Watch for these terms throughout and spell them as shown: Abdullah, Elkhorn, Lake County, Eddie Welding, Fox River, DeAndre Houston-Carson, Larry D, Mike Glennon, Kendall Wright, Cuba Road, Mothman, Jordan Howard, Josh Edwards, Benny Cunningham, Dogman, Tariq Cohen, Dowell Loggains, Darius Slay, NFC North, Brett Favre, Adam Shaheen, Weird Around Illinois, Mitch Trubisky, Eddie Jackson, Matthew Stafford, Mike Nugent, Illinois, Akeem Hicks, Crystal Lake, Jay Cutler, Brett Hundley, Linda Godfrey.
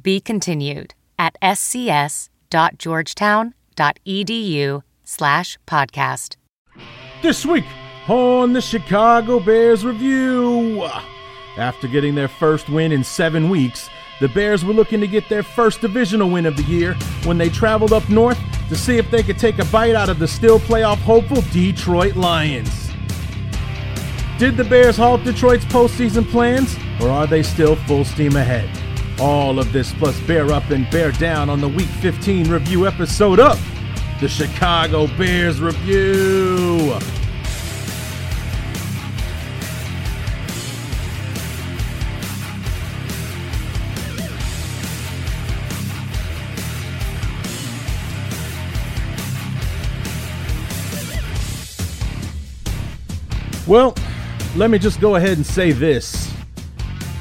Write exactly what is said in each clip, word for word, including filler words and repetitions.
Be continued at scs.georgetown.edu slash podcast. This week on the Chicago Bears Review. After getting their first win in seven weeks, the Bears were looking to get their first divisional win of the year when they traveled up north to see if they could take a bite out of the still playoff hopeful Detroit Lions. Did the Bears halt Detroit's postseason plans, or are they still full steam ahead? All of this plus Bear Up and Bear Down on the Week fifteen review episode of the Chicago Bears Review. Well, let me just go ahead and say this.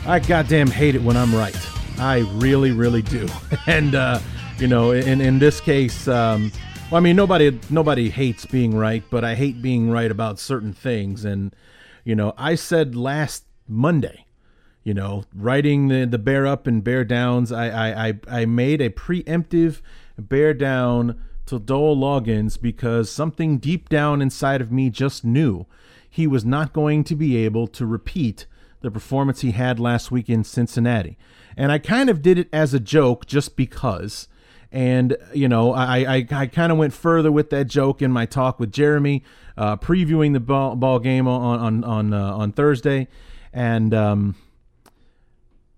I goddamn hate it when I'm right. I really, really do. And, uh, you know, in, in this case, um, well, I mean, nobody nobody hates being right, but I hate being right about certain things. And, you know, I said last Monday, you know, writing the, the Bear Up and Bear Downs, I, I, I, I made a preemptive bear down to Dowell Loggains because something deep down inside of me just knew he was not going to be able to repeat the performance he had last week in Cincinnati. And I kind of did it as a joke just because. And, you know, I I, I kind of went further with that joke in my talk with Jeremy, uh, previewing the ball, ball game on on on, uh, on Thursday. And um,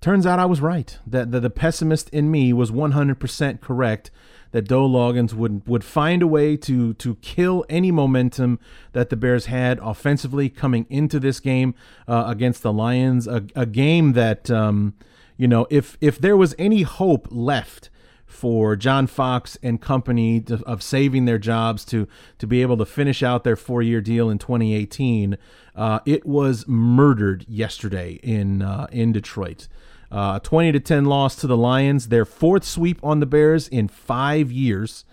turns out I was right. That the, the pessimist in me was one hundred percent correct that Dowell Loggains would would find a way to to kill any momentum that the Bears had offensively coming into this game uh, against the Lions, a, a game that, um, you know, if if there was any hope left for John Fox and company to, of saving their jobs to to be able to finish out their four-year deal in twenty eighteen, uh, it was murdered yesterday in uh, in Detroit. Uh, twenty to ten loss to the Lions, their fourth sweep on the Bears in five years.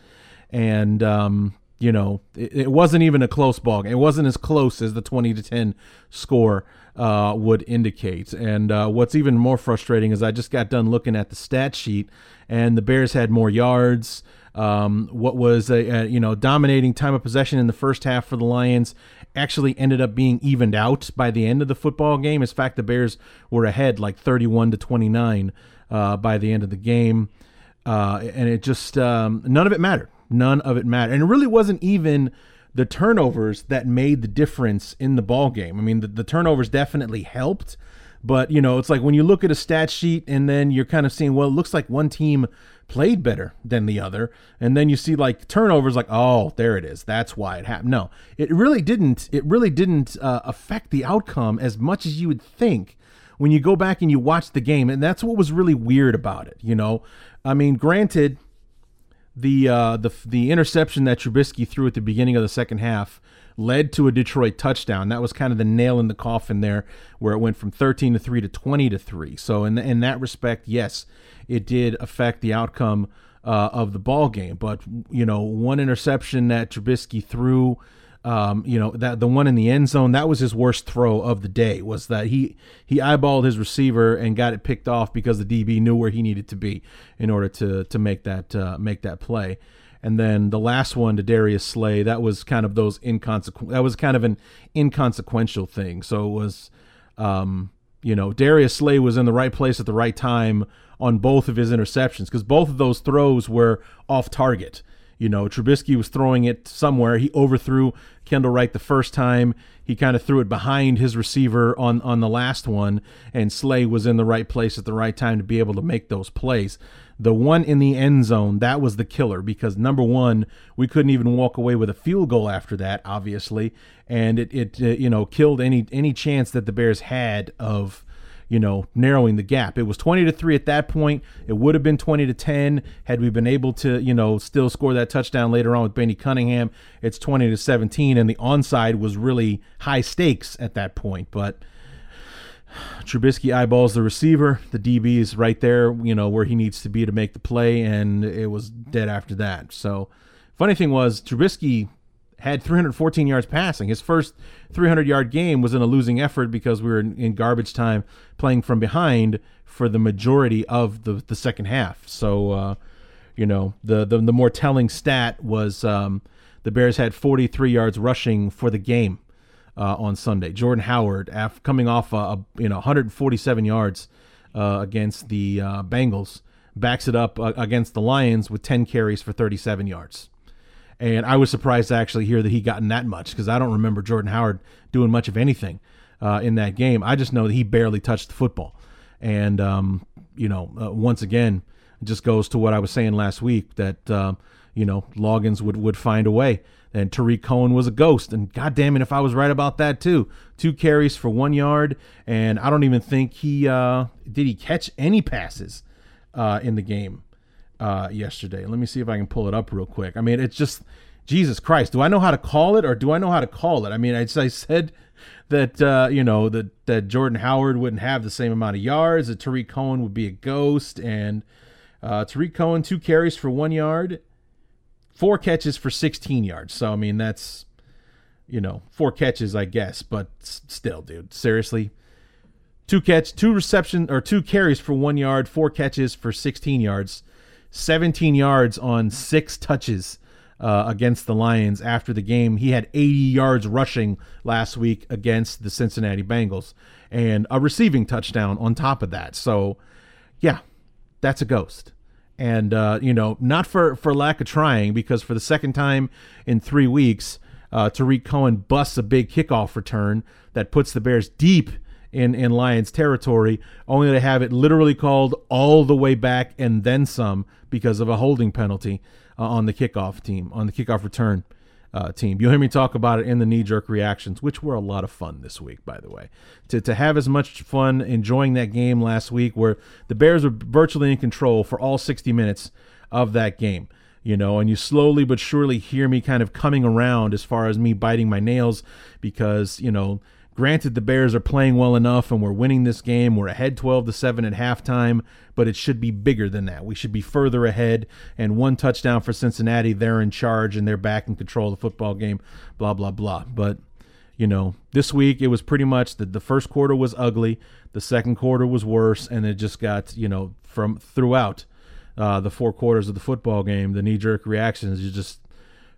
And, um, you know, it, it wasn't even a close ball game. It wasn't as close as the twenty to ten score uh, would indicate. And uh, what's even more frustrating is I just got done looking at the stat sheet, and the Bears had more yards. Um, what was a, a you know dominating time of possession in the first half for the Lions actually ended up being evened out by the end of the football game. In fact, the Bears were ahead like thirty-one to twenty-nine uh, by the end of the game, uh, and it just um, none of it mattered. None of it mattered, and it really wasn't even the turnovers that made the difference in the ball game. I mean, the, the turnovers definitely helped. But, you know, it's like when you look at a stat sheet and then you're kind of seeing, well, it looks like one team played better than the other. And then you see like turnovers like, oh, there it is. That's why it happened. No, it really didn't. It really didn't uh, affect the outcome as much as you would think when you go back and you watch the game. And that's what was really weird about it. You know, I mean, granted, the uh, the the interception that Trubisky threw at the beginning of the second half led to a Detroit touchdown. That was kind of the nail in the coffin there, where it went from thirteen to three to twenty to three. So in the, in that respect, yes, it did affect the outcome uh, of the ball game. But you know, one interception that Trubisky threw, um, you know, that the one in the end zone, that was his worst throw of the day. Was that he he eyeballed his receiver and got it picked off because the D B knew where he needed to be in order to to make that uh, make that play. And then the last one to Darius Slay, that was kind of those inconsequential. That was kind of an inconsequential thing. So it was, um, you know, Darius Slay was in the right place at the right time on both of his interceptions because both of those throws were off target. You know, Trubisky was throwing it somewhere. He overthrew Kendall Wright the first time. He kind of threw it behind his receiver on, on the last one, and Slay was in the right place at the right time to be able to make those plays. The one in the end zone, that was the killer because, number one, we couldn't even walk away with a field goal after that, obviously, and it, it uh, you know, killed any any chance that the Bears had of, you know, narrowing the gap. It was twenty to three at that point. It would have been twenty to ten had we been able to, you know, still score that touchdown later on with Benny Cunningham. It's twenty to seventeen, and the onside was really high stakes at that point. But Trubisky eyeballs the receiver. The D B is right there, you know, where he needs to be to make the play, and it was dead after that. So, funny thing was, Trubisky had three hundred fourteen yards passing. His first three hundred yard game was in a losing effort because we were in, in garbage time playing from behind for the majority of the, the second half. So, uh, you know, the, the the more telling stat was um, the Bears had forty-three yards rushing for the game uh, on Sunday. Jordan Howard, after coming off a, a, you know, one hundred forty-seven yards uh, against the uh, Bengals, backs it up uh, against the Lions with ten carries for thirty-seven yards. And I was surprised to actually hear that he gotten that much, because I don't remember Jordan Howard doing much of anything uh, in that game. I just know that he barely touched the football. And, um, you know, uh, once again, it just goes to what I was saying last week, that, uh, you know, Loggains would, would find a way. And Tariq Cohen was a ghost. And God damn it, if I was right about that, too. Two carries for one yard. And I don't even think he uh, did he catch any passes uh, in the game. Uh, yesterday. Let me see if I can pull it up real quick. I mean, it's just, Jesus Christ. Do I know how to call it or do I know how to call it? I mean, I, I said that, uh, you know, that, that Jordan Howard wouldn't have the same amount of yards, that Tariq Cohen would be a ghost, and uh, Tariq Cohen, two carries for one yard, four catches for sixteen yards. So, I mean, that's, you know, four catches, I guess, but still, dude, seriously. Two catch, two reception, or two carries for one yard, four catches for sixteen yards. seventeen yards on six touches uh, against the Lions after the game. He had eighty yards rushing last week against the Cincinnati Bengals and a receiving touchdown on top of that. So, yeah, that's a ghost. And, uh, you know, not for, for lack of trying, because for the second time in three weeks, uh, Tariq Cohen busts a big kickoff return that puts the Bears deep in, in Lions territory, only to have it literally called all the way back and then some because of a holding penalty uh, on the kickoff team, on the kickoff return uh, team. You'll hear me talk about it in the knee-jerk reactions, which were a lot of fun this week, by the way. To to have as much fun enjoying that game last week where the Bears were virtually in control for all sixty minutes of that game. You know, and you slowly but surely hear me kind of coming around as far as me biting my nails because, you know, granted, the Bears are playing well enough and we're winning this game. We're ahead twelve to seven at halftime, but it should be bigger than that. We should be further ahead, and one touchdown for Cincinnati. They're in charge and they're back in control of the football game, blah, blah, blah. But, you know, this week it was pretty much that the first quarter was ugly. The second quarter was worse, and it just got, you know, from throughout uh, the four quarters of the football game, the knee-jerk reactions, you just,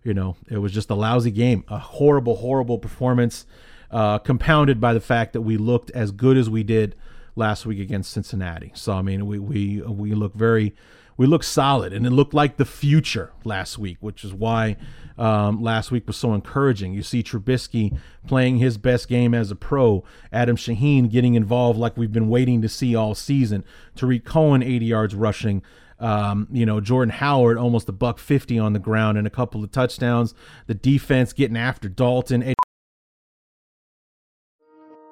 you know, it was just a lousy game, a horrible, horrible performance. Uh, compounded by the fact that we looked as good as we did last week against Cincinnati. So, I mean, we we we look very, we look solid, and it looked like the future last week, which is why um, last week was so encouraging. You see Trubisky playing his best game as a pro, Adam Shaheen getting involved like we've been waiting to see all season, Tariq Cohen eighty yards rushing, Um, you know, Jordan Howard, almost a buck fifty on the ground and a couple of touchdowns, the defense getting after Dalton, Eddie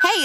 Hey,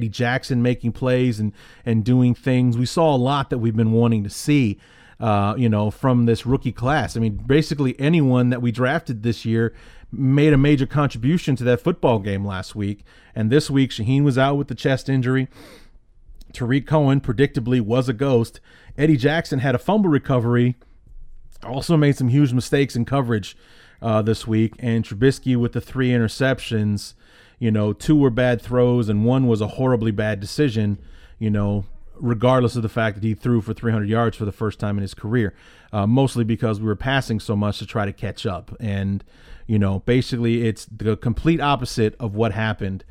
Eddie Jackson making plays and, and doing things. We saw a lot that we've been wanting to see, uh, you know, from this rookie class. I mean, basically anyone that we drafted this year made a major contribution to that football game last week. And this week, Shaheen was out with the chest injury. Tariq Cohen predictably was a ghost. Eddie Jackson had a fumble recovery, also made some huge mistakes in coverage uh, this week. And Trubisky with the three interceptions, you know, two were bad throws and one was a horribly bad decision, you know, regardless of the fact that he threw for three hundred yards for the first time in his career, uh, mostly because we were passing so much to try to catch up. And, you know, basically it's the complete opposite of what happened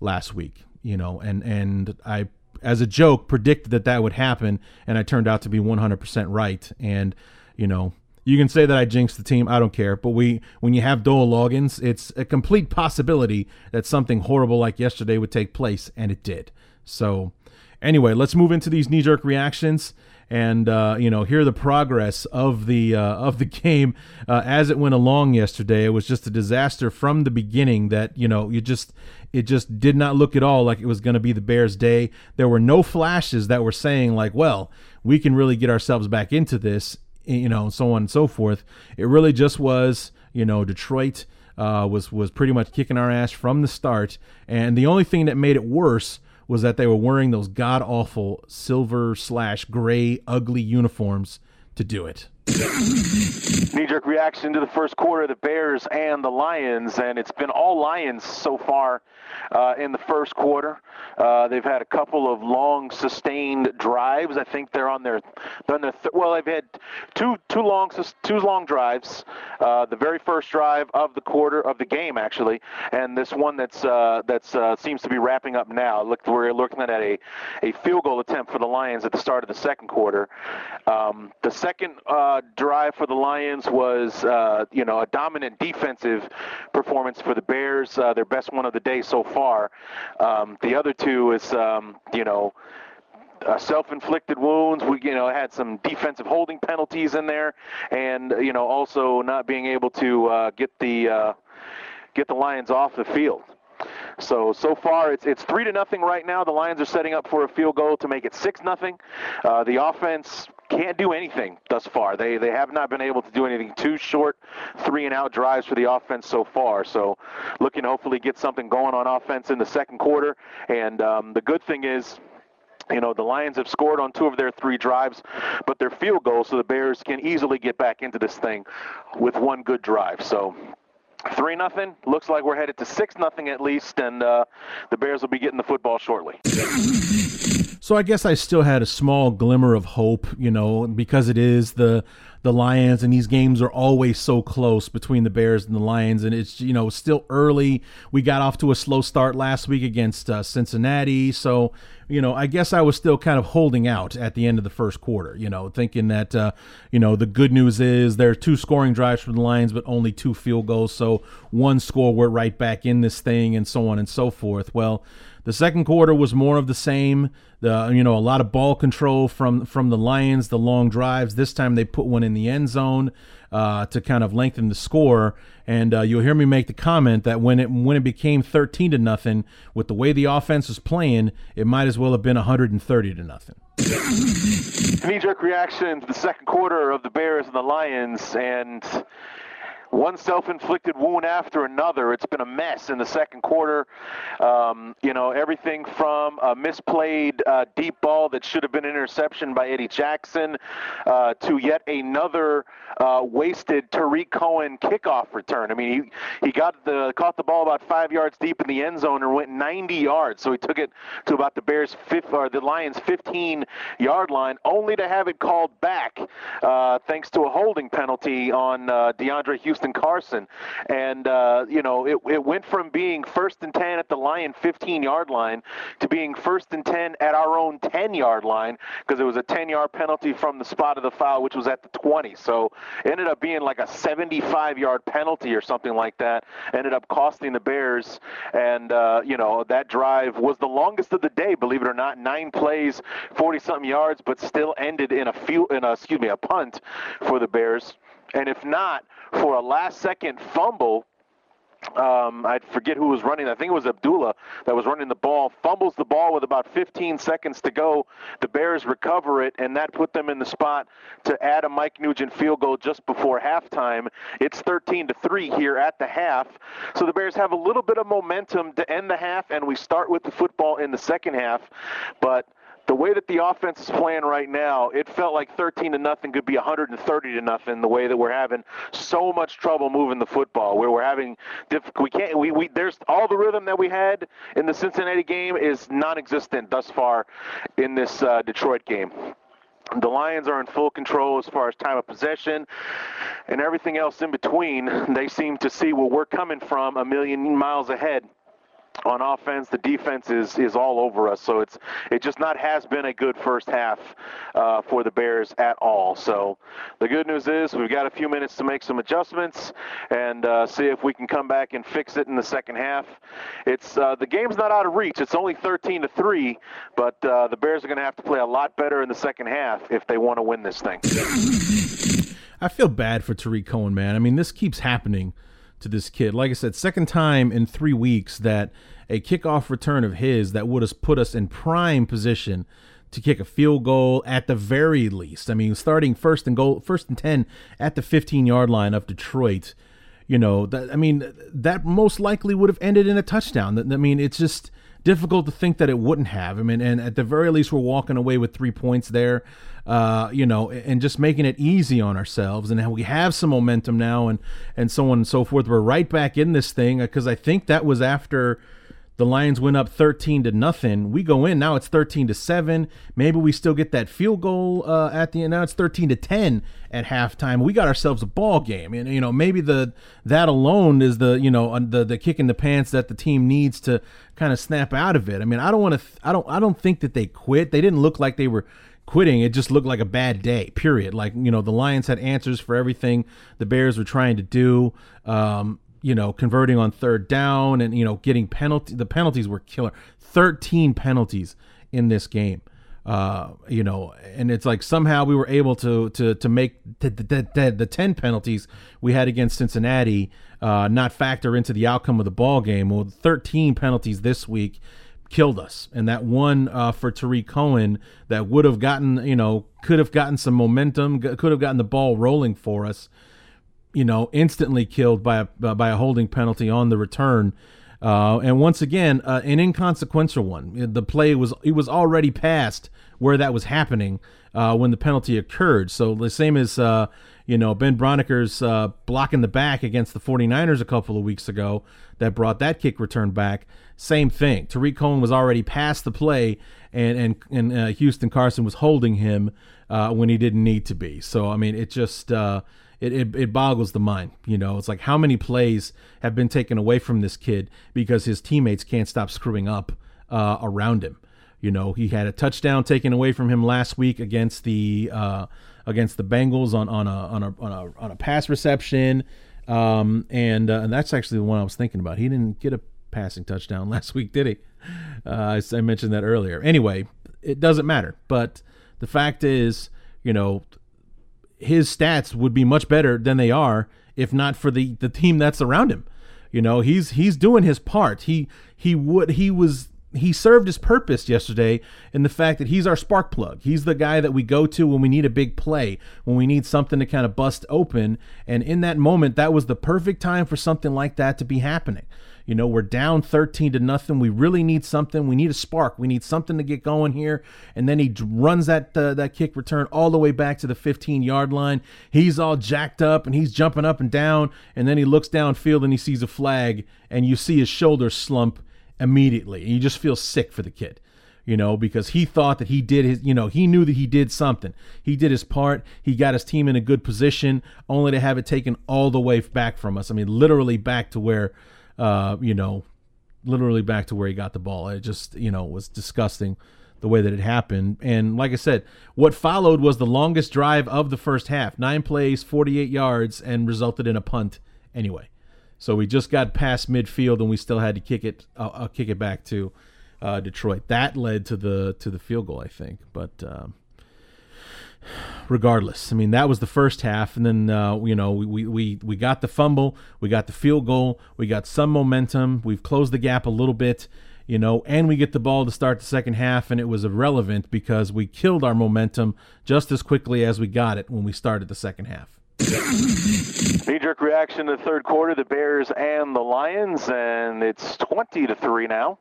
last week, you know, and, and I, as a joke, predicted that that would happen. And I turned out to be one hundred percent right. And, you know, you can say that I jinxed the team. I don't care. But we, when you have Dowell Loggains, it's a complete possibility that something horrible like yesterday would take place. And it did. So anyway, let's move into these knee-jerk reactions and, uh, you know, hear the progress of the, uh, of the game uh, as it went along yesterday. It was just a disaster from the beginning that, you know, you just, it just did not look at all like it was going to be the Bears' day. There were no flashes that were saying like, well, we can really get ourselves back into this, you know, so on and so forth. It really just was, you know, Detroit uh, was, was pretty much kicking our ass from the start. And the only thing that made it worse was that they were wearing those god-awful silver slash gray ugly uniforms to do it. Knee-jerk reaction to the first quarter, the Bears and the Lions, and it's been all Lions so far uh, in the first quarter. Uh, they've had a couple of long, sustained drives. I think they're on their, they're on their th- well, they've had two two long two long drives. Uh, the very first drive of the quarter of the game, actually, and this one that's uh, that's uh, seems to be wrapping up now. Look, we're looking at a, a field goal attempt for the Lions at the start of the second quarter. Um, the second uh, drive for the Lions was, uh, you know, a dominant defensive performance for the Bears. Uh, their best one of the day so far. Um, the other two is, um, you know, uh, self-inflicted wounds. We, you know, had some defensive holding penalties in there, and you know, also not being able to uh, get the uh, get the Lions off the field. So, so far, it's it's three to nothing right now. The Lions are setting up for a field goal to make it six nothing. Uh, the offense can't do anything thus far. They they have not been able to do anything. Two short three and out drives for the offense so far. So, looking to hopefully get something going on offense in the second quarter. And um, the good thing is, you know, the Lions have scored on two of their three drives, but they're field goals, so the Bears can easily get back into this thing with one good drive. So, Three nothing. Looks like we're headed to six nothing at least, and uh, the Bears will be getting the football shortly. So I guess I still had a small glimmer of hope, you know, because it is the the Lions, and these games are always so close between the Bears and the Lions, and it's, you know, still early. We got off to a slow start last week against uh, Cincinnati, so, you know, I guess I was still kind of holding out at the end of the first quarter, you know, thinking that, uh, you know, the good news is there are two scoring drives from the Lions, but only two field goals, so one score, we're right back in this thing, and so on and so forth. Well, the second quarter was more of the same. The, you know, a lot of ball control from from the Lions, the long drives. This time they put one in the end zone uh, to kind of lengthen the score. And uh, you'll hear me make the comment that when it when it became thirteen to nothing, with the way the offense was playing, it might as well have been one hundred thirty to nothing. Knee-jerk reaction to the second quarter of the Bears and the Lions, and one self-inflicted wound after another. It's been a mess in the second quarter. Um, you know, everything from a misplayed uh, deep ball that should have been an interception by Eddie Jackson uh, to yet another uh, wasted Tariq Cohen kickoff return. I mean, he, he got the caught the ball about five yards deep in the end zone and went ninety yards. So he took it to about the Bears' fifth, or the Lions' fifteen-yard line, only to have it called back uh, thanks to a holding penalty on uh, DeAndre Houston. And Carson, and uh, you know, it, it went from being first and ten at the Lion fifteen-yard line to being first and ten at our own ten-yard line, because it was a ten-yard penalty from the spot of the foul, which was at the twenty. So it ended up being like a seventy-five-yard penalty or something like that. Ended up costing the Bears, and uh, you know, that drive was the longest of the day, believe it or not. Nine plays, forty-something yards, but still ended in a field, in a, excuse me, a punt for the Bears. And if not for a last-second fumble, um, I forget who was running. I think it was Abdullah that was running the ball. Fumbles the ball with about fifteen seconds to go. The Bears recover it, and that put them in the spot to add a Mike Nugent field goal just before halftime. It's thirteen to three here at the half. So the Bears have a little bit of momentum to end the half, and we start with the football in the second half. But the way that the offense is playing right now, it felt like thirteen to nothing could be one hundred thirty to nothing. The way that we're having so much trouble moving the football, where we're having diff- we can't we we there's all the rhythm that we had in the Cincinnati game is non-existent thus far in this uh, Detroit game. The Lions are in full control as far as time of possession and everything else in between. They seem to see where we're coming from a million miles ahead. On offense, the defense is, is all over us, so it's it just not has been a good first half uh, for the Bears at all. So the good news is we've got a few minutes to make some adjustments and uh, see if we can come back and fix it in the second half. It's uh, the game's not out of reach. It's only thirteen to three, but uh, the Bears are going to have to play a lot better in the second half if they want to win this thing. I feel bad for Tariq Cohen, man. I mean, this keeps happening to this kid. Like I said, second time in three weeks that a kickoff return of his that would have put us in prime position to kick a field goal at the very least. I mean, starting first and goal, first and ten at the fifteen-yard line of Detroit, you know, that, I mean, that most likely would have ended in a touchdown. I mean, it's just difficult to think that it wouldn't have. I mean, and at the very least, we're walking away with three points there, uh, you know, and just making it easy on ourselves. And we have some momentum now and, and so on and so forth. We're right back in this thing because I think that was after the Lions went up thirteen to nothing. We go in. Now it's thirteen to seven. Maybe we still get that field goal uh, at the end. Now it's thirteen to ten at halftime. We got ourselves a ball game. And, you know, maybe the that alone is the, you know, the the kick in the pants that the team needs to kind of snap out of it. I mean, I don't want to th- I don't I don't think that they quit. They didn't look like they were quitting. It just looked like a bad day, period. Like, you know, the Lions had answers for everything the Bears were trying to do. Um you know, converting on third down and, you know, getting penalty. The penalties were killer. thirteen penalties in this game, uh, you know, and it's like somehow we were able to to to make the, the, the, the ten penalties we had against Cincinnati uh, not factor into the outcome of the ball game. Well, thirteen penalties this week killed us. And that one uh, for Tariq Cohen that would have gotten, you know, could have gotten some momentum, could have gotten the ball rolling for us, you know, instantly killed by a, by a holding penalty on the return. Uh, and once again, uh, an inconsequential one. The play was, it was already past where that was happening uh, when the penalty occurred. So the same as, uh, you know, Ben Broniker's uh, block in the back against the 49ers a couple of weeks ago that brought that kick return back. Same thing. Tariq Cohen was already past the play, and and, and uh, Houston-Carson was holding him uh, when he didn't need to be. So, I mean, it just... Uh, It, it it boggles the mind, you know. It's like how many plays have been taken away from this kid because his teammates can't stop screwing up uh, around him. You know, he had a touchdown taken away from him last week against the uh, against the Bengals on on a on a on a, on a pass reception, um, and uh, and that's actually the one I was thinking about. He didn't get a passing touchdown last week, did he? Uh, I, I mentioned that earlier. Anyway, it doesn't matter. But the fact is, you know, his stats would be much better than they are if not for the, the team that's around him. You know, he's he's doing his part. He he would he was he served his purpose yesterday in the fact that he's our spark plug. He's the guy that we go to when we need a big play, when we need something to kind of bust open. And in that moment, that was the perfect time for something like that to be happening. You know, we're down thirteen to nothing. We really need something. We need a spark. We need something to get going here. And then he runs that uh, that kick return all the way back to the fifteen-yard line. He's all jacked up, and he's jumping up and down. And then he looks downfield, and he sees a flag, and you see his shoulder slump immediately. And you just feel sick for the kid, you know, because he thought that he did his, you know, he knew that he did something. He did his part. He got his team in a good position, only to have it taken all the way back from us. I mean, literally back to where – Uh, you know, literally back to where he got the ball. It just, you know, was disgusting the way that it happened. And like I said, what followed was the longest drive of the first half. Nine plays, forty-eight yards, and resulted in a punt anyway. So we just got past midfield, and we still had to kick it, uh, kick it back to uh, Detroit. That led to the to the field goal, I think. But um, regardless, I mean, that was the first half, and then uh, you know, we, we we got the fumble, we got the field goal, we got some momentum, we've closed the gap a little bit, you know, and we get the ball to start the second half, and it was irrelevant because we killed our momentum just as quickly as we got it when we started the second half. Knee-jerk reaction to the third quarter, the Bears and the Lions, and it's twenty to three now.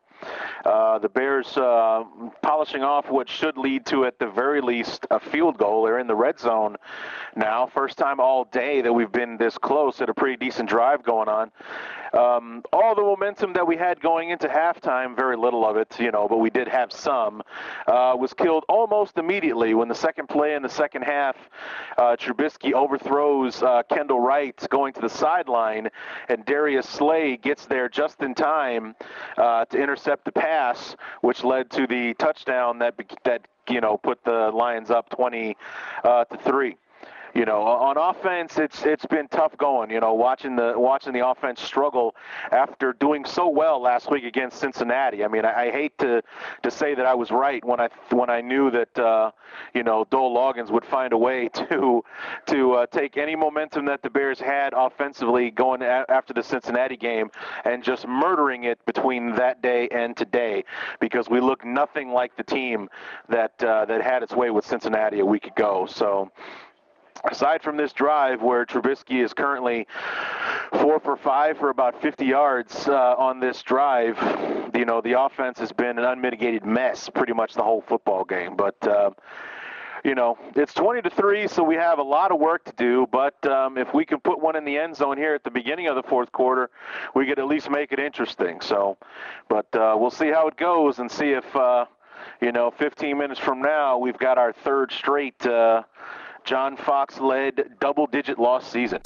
Uh, the Bears uh, polishing off what should lead to, at the very least, a field goal. They're in the red zone now. First time all day that we've been this close at a pretty decent drive going on. Um, all the momentum that we had going into halftime, very little of it, you know, but we did have some, uh, was killed almost immediately when the second play in the second half, uh, Trubisky overthrows uh, Kendall Wright going to the sideline, and Darius Slay gets there just in time uh, to intercept the pass, which led to the touchdown that, that you know, put the Lions up twenty uh, to three. You know, on offense, it's it's been tough going, you know, watching the watching the offense struggle after doing so well last week against Cincinnati. I mean, I, I hate to, to say that I was right when I when I knew that, uh, you know, Dowell Loggains would find a way to to uh, take any momentum that the Bears had offensively going a- after the Cincinnati game and just murdering it between that day and today, because we look nothing like the team that uh, that had its way with Cincinnati a week ago. So, aside from this drive where Trubisky is currently four for five for about fifty yards uh, on this drive, you know, the offense has been an unmitigated mess pretty much the whole football game. But, uh, you know, it's twenty to three, so we have a lot of work to do. But um, if we can put one in the end zone here at the beginning of the fourth quarter, we could at least make it interesting. So, but uh, we'll see how it goes and see if, uh, you know, fifteen minutes from now, we've got our third straight uh John Fox-led double-digit loss season.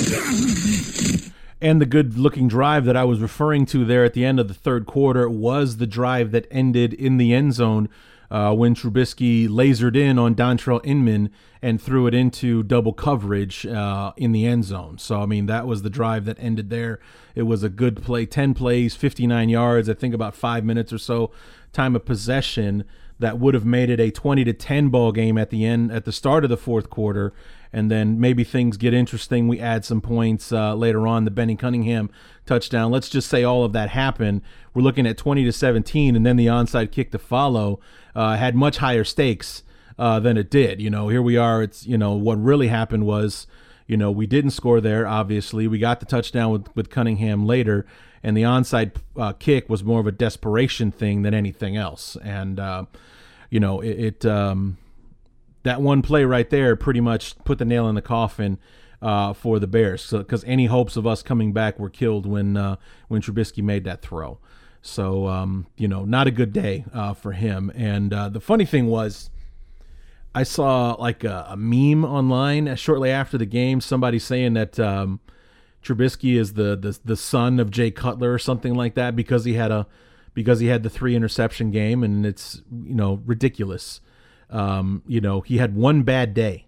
And the good-looking drive that I was referring to there at the end of the third quarter was the drive that ended in the end zone uh, when Trubisky lasered in on Dontrell Inman and threw it into double coverage uh, in the end zone. So, I mean, that was the drive that ended there. It was a good play, ten plays, fifty-nine yards, I think about five minutes or so, time of possession, that would have made it a twenty to ten ball game at the end, at the start of the fourth quarter. And then maybe things get interesting. We add some points uh, later on, the Benny Cunningham touchdown. Let's just say all of that happened. We're looking at twenty to seventeen, and then the onside kick to follow uh, had much higher stakes uh, than it did. You know, here we are. It's, you know, what really happened was, you know, we didn't score there, obviously. We got the touchdown with, with Cunningham later, and the onside uh, kick was more of a desperation thing than anything else. And, uh, you know, it, it um, that one play right there pretty much put the nail in the coffin uh, for the Bears, so, because any hopes of us coming back were killed when, uh, when Trubisky made that throw. So, um, you know, not a good day uh, for him. And uh, the funny thing was, I saw like a, a meme online shortly after the game, somebody saying that um, Trubisky is the, the the son of Jay Cutler or something like that, because he had a because he had the three interception game, and it's, you know, ridiculous. Um, you know, he had one bad day,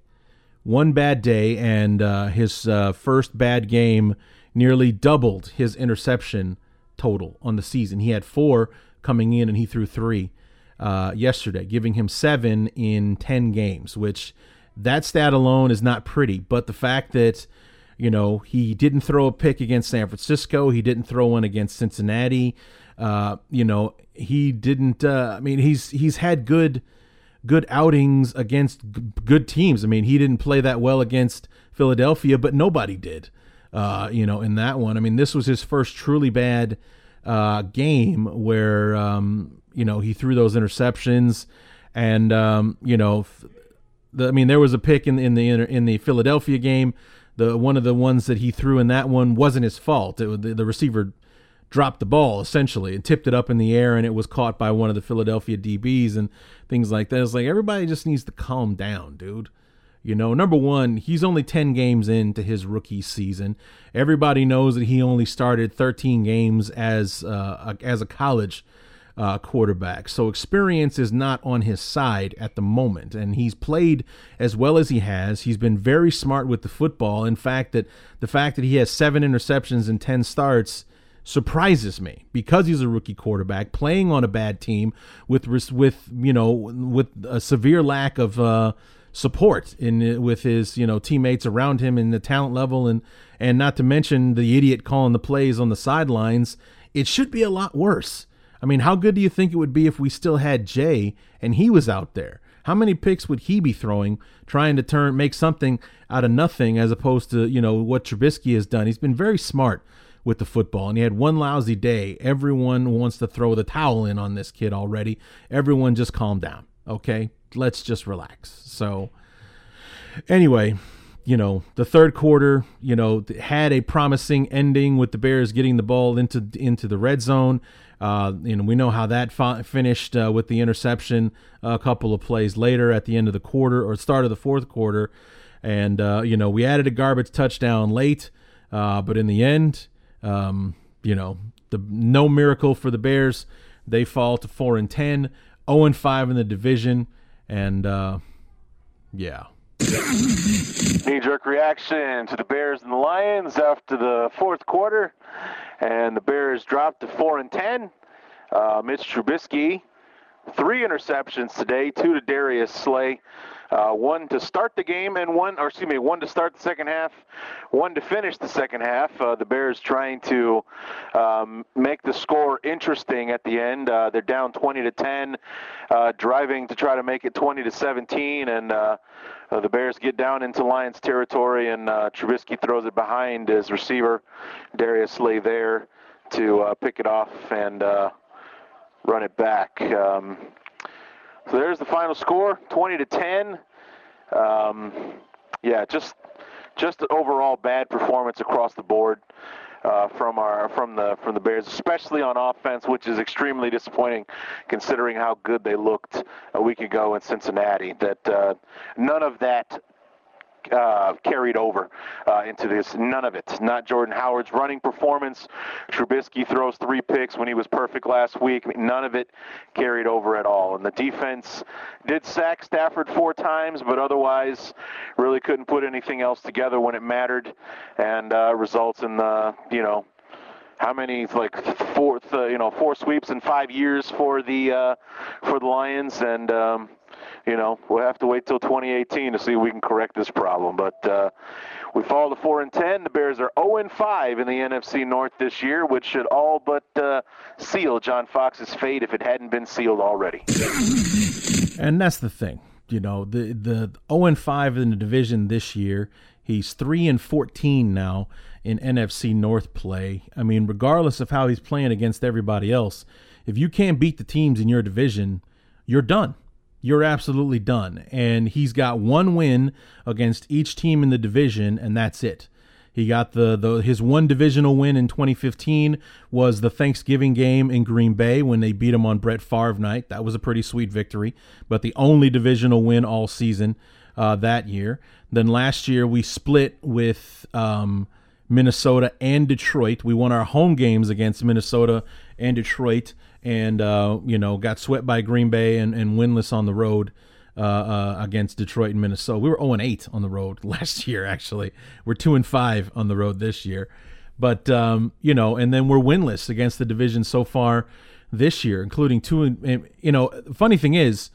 one bad day, and uh, his uh, first bad game nearly doubled his interception total on the season. He had four coming in, and he threw three Uh, yesterday, giving him seven in ten games, which that stat alone is not pretty. But the fact that, you know, he didn't throw a pick against San Francisco, he didn't throw one against Cincinnati. Uh, you know, he didn't. Uh, I mean, he's he's had good good outings against g- good teams. I mean, he didn't play that well against Philadelphia, but nobody did. Uh, you know, in that one, I mean, this was his first truly bad uh, game where. Um, You know, he threw those interceptions, and um, you know, the, I mean, there was a pick in, in the in the Philadelphia game. The one of the ones that he threw in that one wasn't his fault. It, the, the receiver dropped the ball essentially and tipped it up in the air, and it was caught by one of the Philadelphia D Bs and things like that. It's like, everybody just needs to calm down, dude. You know, number one, he's only ten games into his rookie season. Everybody knows that he only started thirteen games as uh, a, as a college Uh, quarterback. So experience is not on his side at the moment, and he's played as well as he has. He's been very smart with the football. In fact, that the fact that he has seven interceptions and ten starts surprises me, because he's a rookie quarterback playing on a bad team with with you know with a severe lack of uh, support in with his you know teammates around him and the talent level, and and not to mention the idiot calling the plays on the sidelines. It should be a lot worse. I mean, how good do you think it would be if we still had Jay and he was out there? How many picks would he be throwing, trying to turn make something out of nothing, as opposed to, you know, what Trubisky has done? He's been very smart with the football, and he had one lousy day. Everyone wants to throw the towel in on this kid already. Everyone just calm down, okay? Let's just relax. So anyway, you know, the third quarter, you know, had a promising ending with the Bears getting the ball into into the red zone. Uh, and we know how that fi- finished uh, with the interception a couple of plays later at the end of the quarter or start of the fourth quarter. And, uh, you know, we added a garbage touchdown late. Uh, but in the end, um, you know, the no miracle for the Bears. They fall to four and ten, oh and five in the division. And, uh, yeah. Knee-jerk reaction to the Bears and the Lions after the fourth quarter, and the Bears dropped to four and ten. Uh, Mitch Trubisky, three interceptions today: two to Darius Slay, uh, one to start the game, and one, or excuse me, one to start the second half, one to finish the second half. Uh, the Bears trying to um, make the score interesting at the end. Uh, they're down twenty to ten, uh, driving to try to make it twenty to seventeen, and. Uh, Uh, the Bears get down into Lions territory, and uh, Trubisky throws it behind his receiver, Darius Slay, there to uh, pick it off and uh, run it back. Um, so there's the final score, twenty to ten. Um, yeah, just just an overall bad performance across the board uh, from our from the from the Bears, especially on offense, which is extremely disappointing considering how good they looked a week ago in Cincinnati. That uh, none of that uh, carried over uh, into this. None of it. Not Jordan Howard's running performance. Trubisky throws three picks when he was perfect last week. I mean, none of it carried over at all. And the defense did sack Stafford four times, but otherwise really couldn't put anything else together when it mattered, and uh, results in the, you know, how many, like four, uh, you know, four sweeps in five years for the uh, for the Lions, and um, you know, we'll have to wait till twenty eighteen to see if we can correct this problem. But uh, we fall to four and ten. The Bears are zero and five in the N F C North this year, which should all but uh, seal John Fox's fate if it hadn't been sealed already. And that's the thing, you know, the the zero and five in the division this year. He's three and fourteen now in N F C North play. I mean, regardless of how he's playing against everybody else, if you can't beat the teams in your division, you're done. You're absolutely done. And he's got one win against each team in the division, and that's it. He got the, the his one divisional win in twenty fifteen was the Thanksgiving game in Green Bay when they beat him on Brett Favre night. That was a pretty sweet victory, but the only divisional win all season Uh, that year. Then last year we split with um, Minnesota and Detroit. We won our home games against Minnesota and Detroit, and uh, you know, got swept by Green Bay and, and winless on the road uh, uh, against Detroit and Minnesota. We were oh and eight on the road last year. Actually, we're two and five on the road this year. But um, you know, and then we're winless against the division so far this year, including two. And, you know, funny thing is.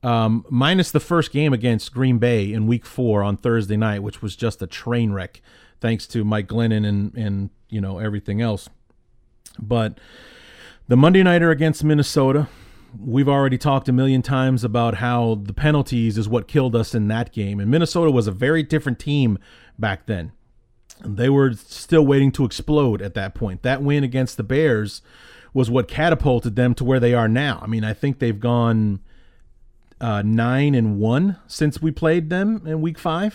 Um, minus the first game against Green Bay in week four on Thursday night, which was just a train wreck, thanks to Mike Glennon and, and you know, everything else. But the Monday Nighter against Minnesota, we've already talked a million times about how the penalties is what killed us in that game. And Minnesota was a very different team back then. They were still waiting to explode at that point. That win against the Bears was what catapulted them to where they are now. I mean, I think they've gone... Uh, nine and one since we played them in week five.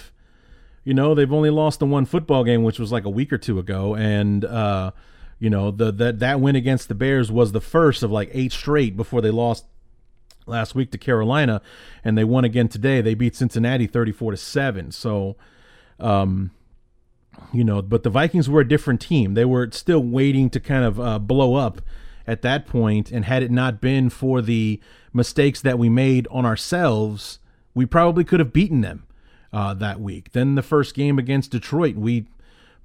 You know, they've only lost the one football game, which was like a week or two ago. And, uh, you know, the, the that win against the Bears was the first of like eight straight before they lost last week to Carolina. And they won again today. They beat Cincinnati thirty-four to seven. So, um, you know, but the Vikings were a different team. They were still waiting to kind of uh, blow up at that point, and had it not been for the mistakes that we made on ourselves, we probably could have beaten them uh, that week. Then the first game against Detroit, we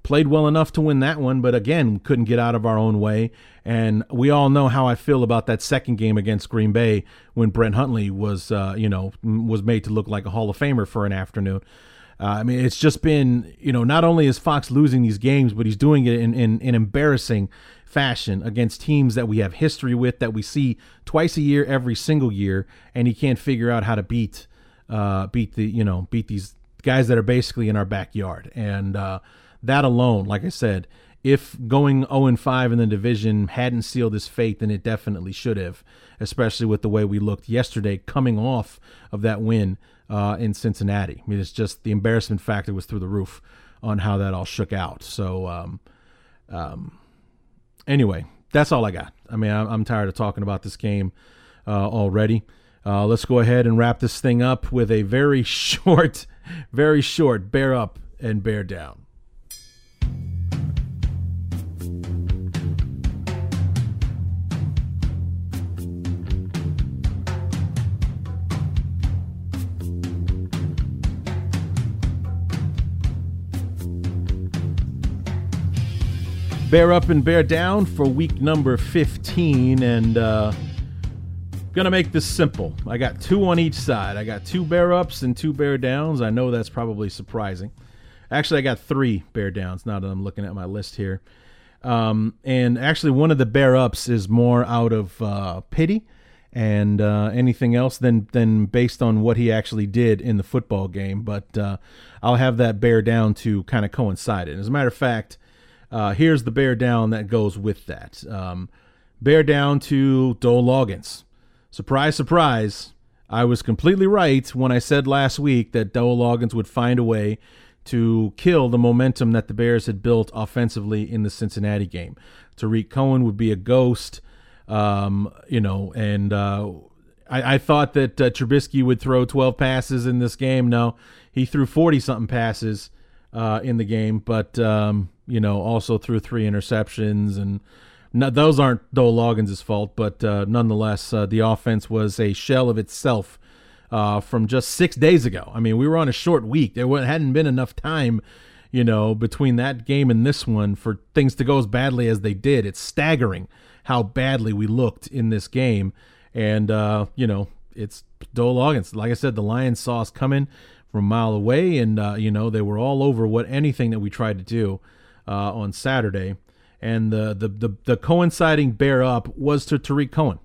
played well enough to win that one, but again, couldn't get out of our own way. And we all know how I feel about that second game against Green Bay when Brett Hundley was, uh, you know, was made to look like a Hall of Famer for an afternoon. Uh, I mean, it's just been, you know, not only is Fox losing these games, but he's doing it in, in, in embarrassing fashion against teams that we have history with, that we see twice a year, every single year, and he can't figure out how to beat, uh, beat the, you know, beat these guys that are basically in our backyard. And uh, that alone, like I said, if going oh and five in the division hadn't sealed his fate, then it definitely should have, especially with the way we looked yesterday coming off of that win uh, in Cincinnati. I mean, it's just the embarrassment factor was through the roof on how that all shook out. So um, um, anyway, that's all I got. I mean, I'm, I'm tired of talking about this game uh, already. Uh, let's go ahead and wrap this thing up with a very short, very short bear up and bear down. Bear up and bear down for week number fifteen, and uh, gonna make this simple. I got two on each side. I got two bear ups and two bear downs. I know that's probably surprising. Actually, I got three bear downs now that I'm looking at my list here. Um, and actually, one of the bear ups is more out of uh, pity and uh, anything else than, than based on what he actually did in the football game. But uh, I'll have that bear down to kind of coincide it. As a matter of fact, uh, here's the bear down that goes with that. Um, bear down to Dowell Loggains. Surprise, surprise. I was completely right when I said last week that Dowell Loggains would find a way to kill the momentum that the Bears had built offensively in the Cincinnati game. Tariq Cohen would be a ghost, um, you know, and uh, I, I thought that uh, Trubisky would throw twelve passes in this game. No, he threw forty-something passes uh, in the game, but, um, you know, also threw three interceptions. And no, those aren't Dowell Loggains' fault, but uh, nonetheless, uh, the offense was a shell of itself Uh, from just six days ago. I mean, we were on a short week. There hadn't been enough time, you know, between that game and this one for things to go as badly as they did. It's staggering how badly we looked in this game. And, uh, you know, it's Dowell Loggains. Like I said, the Lions saw us coming from a mile away, and, uh, you know, they were all over what anything that we tried to do uh, on Saturday. And the, the, the, the coinciding bear up was to Tariq Cohen.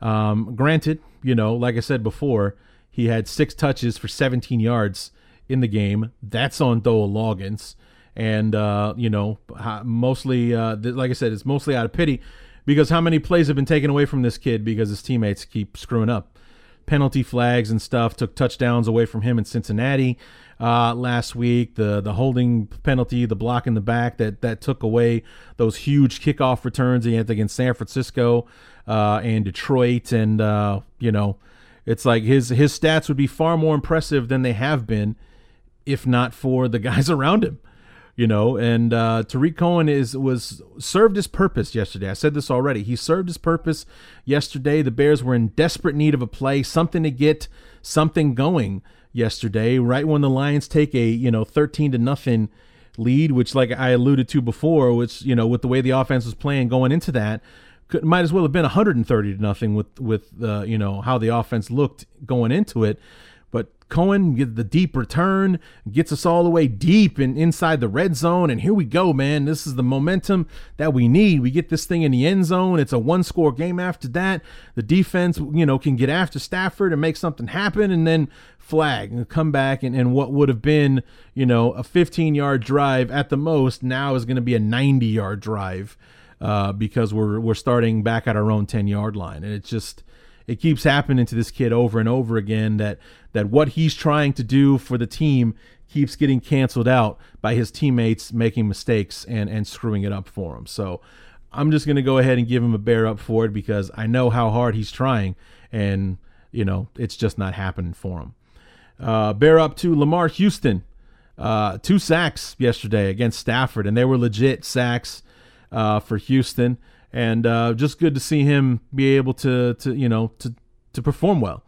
Um, granted, you know, like I said before, he had six touches for seventeen yards in the game. That's on Dowell Loggains. And, uh, you know, mostly, uh, like I said, it's mostly out of pity because how many plays have been taken away from this kid because his teammates keep screwing up. Penalty flags and stuff took touchdowns away from him in Cincinnati uh, last week. The the holding penalty, the block in the back, that, that took away those huge kickoff returns he had against San Francisco uh, and Detroit. And, uh, you know, it's like his his stats would be far more impressive than they have been if not for the guys around him, you know. And uh, Tariq Cohen is was served his purpose yesterday. I said this already. He served his purpose yesterday. The Bears were in desperate need of a play, something to get something going yesterday, right when the Lions take a, you know, thirteen to nothing lead, which like I alluded to before, which, you know, with the way the offense was playing going into that, Could, might as well have been one hundred thirty to nothing with, with uh, you know, how the offense looked going into it. But Cohen gets the deep return, gets us all the way deep and inside the red zone. And here we go, man. This is the momentum that we need. We get this thing in the end zone. It's a one score game after that. The defense, you know, can get after Stafford and make something happen, and then flag and come back. And, and what would have been, you know, a fifteen yard drive at the most now is going to be a ninety yard drive. Uh, because we're we're starting back at our own ten yard line, and it's just it keeps happening to this kid over and over again that that what he's trying to do for the team keeps getting canceled out by his teammates making mistakes and and screwing it up for him. So I'm just gonna go ahead and give him a bear up for it because I know how hard he's trying, and you know it's just not happening for him. Uh, bear up to Lamar Houston, uh, two sacks yesterday against Stafford, and they were legit sacks Uh, for Houston, and uh, just good to see him be able to, to you know, to to perform well.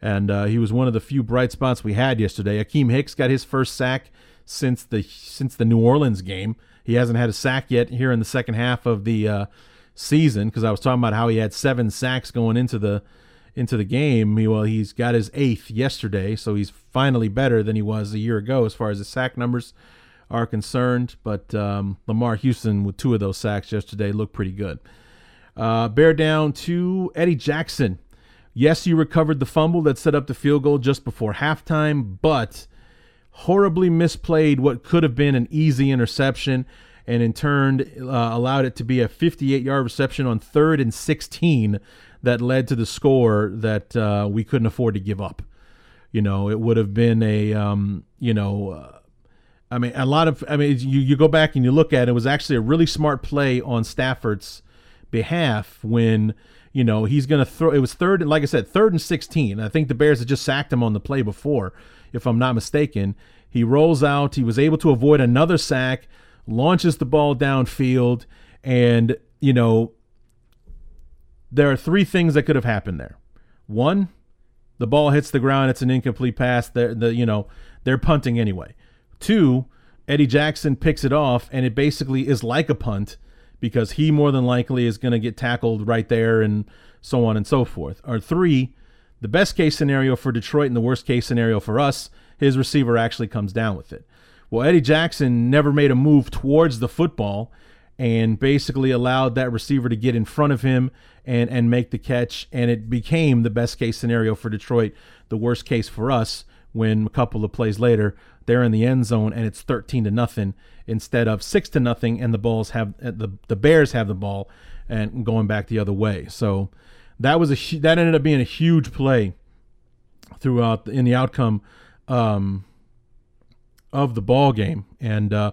And uh, he was one of the few bright spots we had yesterday. Akeem Hicks got his first sack since the since the New Orleans game. He hasn't had a sack yet here in the second half of the uh, season, because I was talking about how he had seven sacks going into the into the game. He, well, he's got his eighth yesterday, so he's finally better than he was a year ago as far as his sack numbers are concerned, but um, Lamar Houston with two of those sacks yesterday looked pretty good. Uh, bear down to Eddie Jackson. Yes, you recovered the fumble that set up the field goal just before halftime, but horribly misplayed what could have been an easy interception. and in turn uh, allowed it to be a fifty-eight-yard reception on third and sixteen that led to the score that uh, we couldn't afford to give up. You know, it would have been a, um, you know, uh, I mean, a lot of, I mean, you, you go back and you look at it, it was actually a really smart play on Stafford's behalf when, you know, he's going to throw, it was third, like I said, third and sixteen. I think the Bears had just sacked him on the play before, if I'm not mistaken. He rolls out, he was able to avoid another sack, launches the ball downfield, and, you know, there are three things that could have happened there. One, the ball hits the ground, it's an incomplete pass, they're, the, you know, they're punting anyway. Two, Eddie Jackson picks it off, and it basically is like a punt because he more than likely is going to get tackled right there and so on and so forth. Or three, the best case scenario for Detroit and the worst case scenario for us, his receiver actually comes down with it. Well, Eddie Jackson never made a move towards the football and basically allowed that receiver to get in front of him and, and make the catch, and it became the best case scenario for Detroit, the worst case for us, when a couple of plays later they're in the end zone and it's thirteen to nothing instead of six to nothing, and the balls have the the Bears have the ball and going back the other way. So that was a that ended up being a huge play throughout in the outcome um, of the ball game, and uh,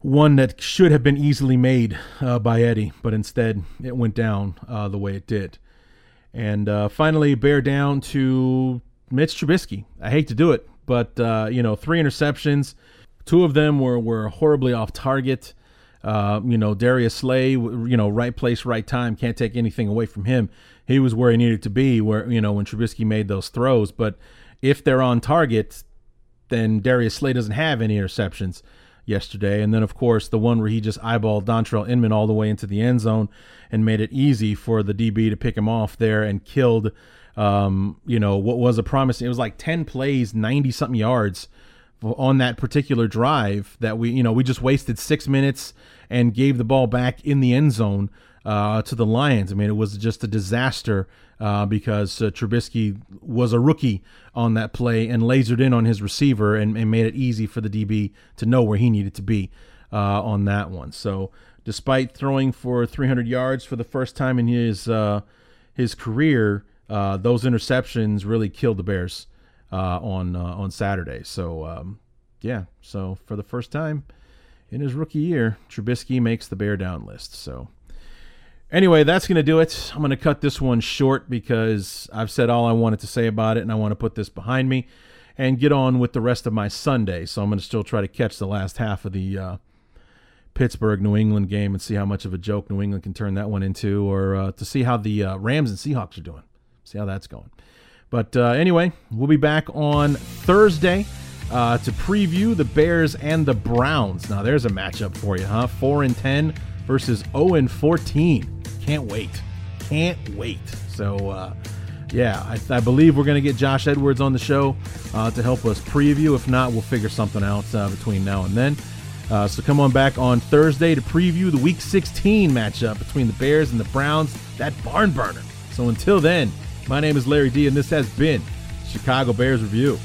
one that should have been easily made uh, by Eddie, but instead it went down uh, the way it did. And uh, finally, Bear down to Mitch Trubisky. I hate to do it, but, uh, you know, three interceptions. Two of them were, were horribly off target. Uh, you know, Darius Slay, you know, right place, right time. Can't take anything away from him. He was where he needed to be, where, you know, when Trubisky made those throws. But if they're on target, then Darius Slay doesn't have any interceptions yesterday. And then, of course, the one where he just eyeballed Dontrell Inman all the way into the end zone and made it easy for the D B to pick him off there and killed Um, you know, what was a promising, it was like ten plays, ninety something yards on that particular drive that we, you know, we just wasted six minutes and gave the ball back in the end zone, uh, to the Lions. I mean, it was just a disaster, uh, because uh, Trubisky was a rookie on that play and lasered in on his receiver and, and made it easy for the D B to know where he needed to be, uh, on that one. So despite throwing for three hundred yards for the first time in his, uh, his career, Uh, those interceptions really killed the Bears uh, on uh, on Saturday. So, um, yeah. So, for the first time in his rookie year, Trubisky makes the Bear Down list. So, anyway, that's going to do it. I'm going to cut this one short because I've said all I wanted to say about it, and I want to put this behind me and get on with the rest of my Sunday. So, I'm going to still try to catch the last half of the uh, Pittsburgh-New England game and see how much of a joke New England can turn that one into, or uh, to see how the uh, Rams and Seahawks are doing. See how that's going. But uh, anyway, we'll be back on Thursday uh, to preview the Bears and the Browns. Now, there's a matchup for you, huh? four and ten versus oh and fourteen. Can't wait. Can't wait. So, uh, yeah, I, I believe we're going to get Josh Edwards on the show uh, to help us preview. If not, we'll figure something out uh, between now and then. Uh, so come on back on Thursday to preview the Week sixteen matchup between the Bears and the Browns. That barn burner. So until then, my name is Larry D, and this has been Chicago Bears Review.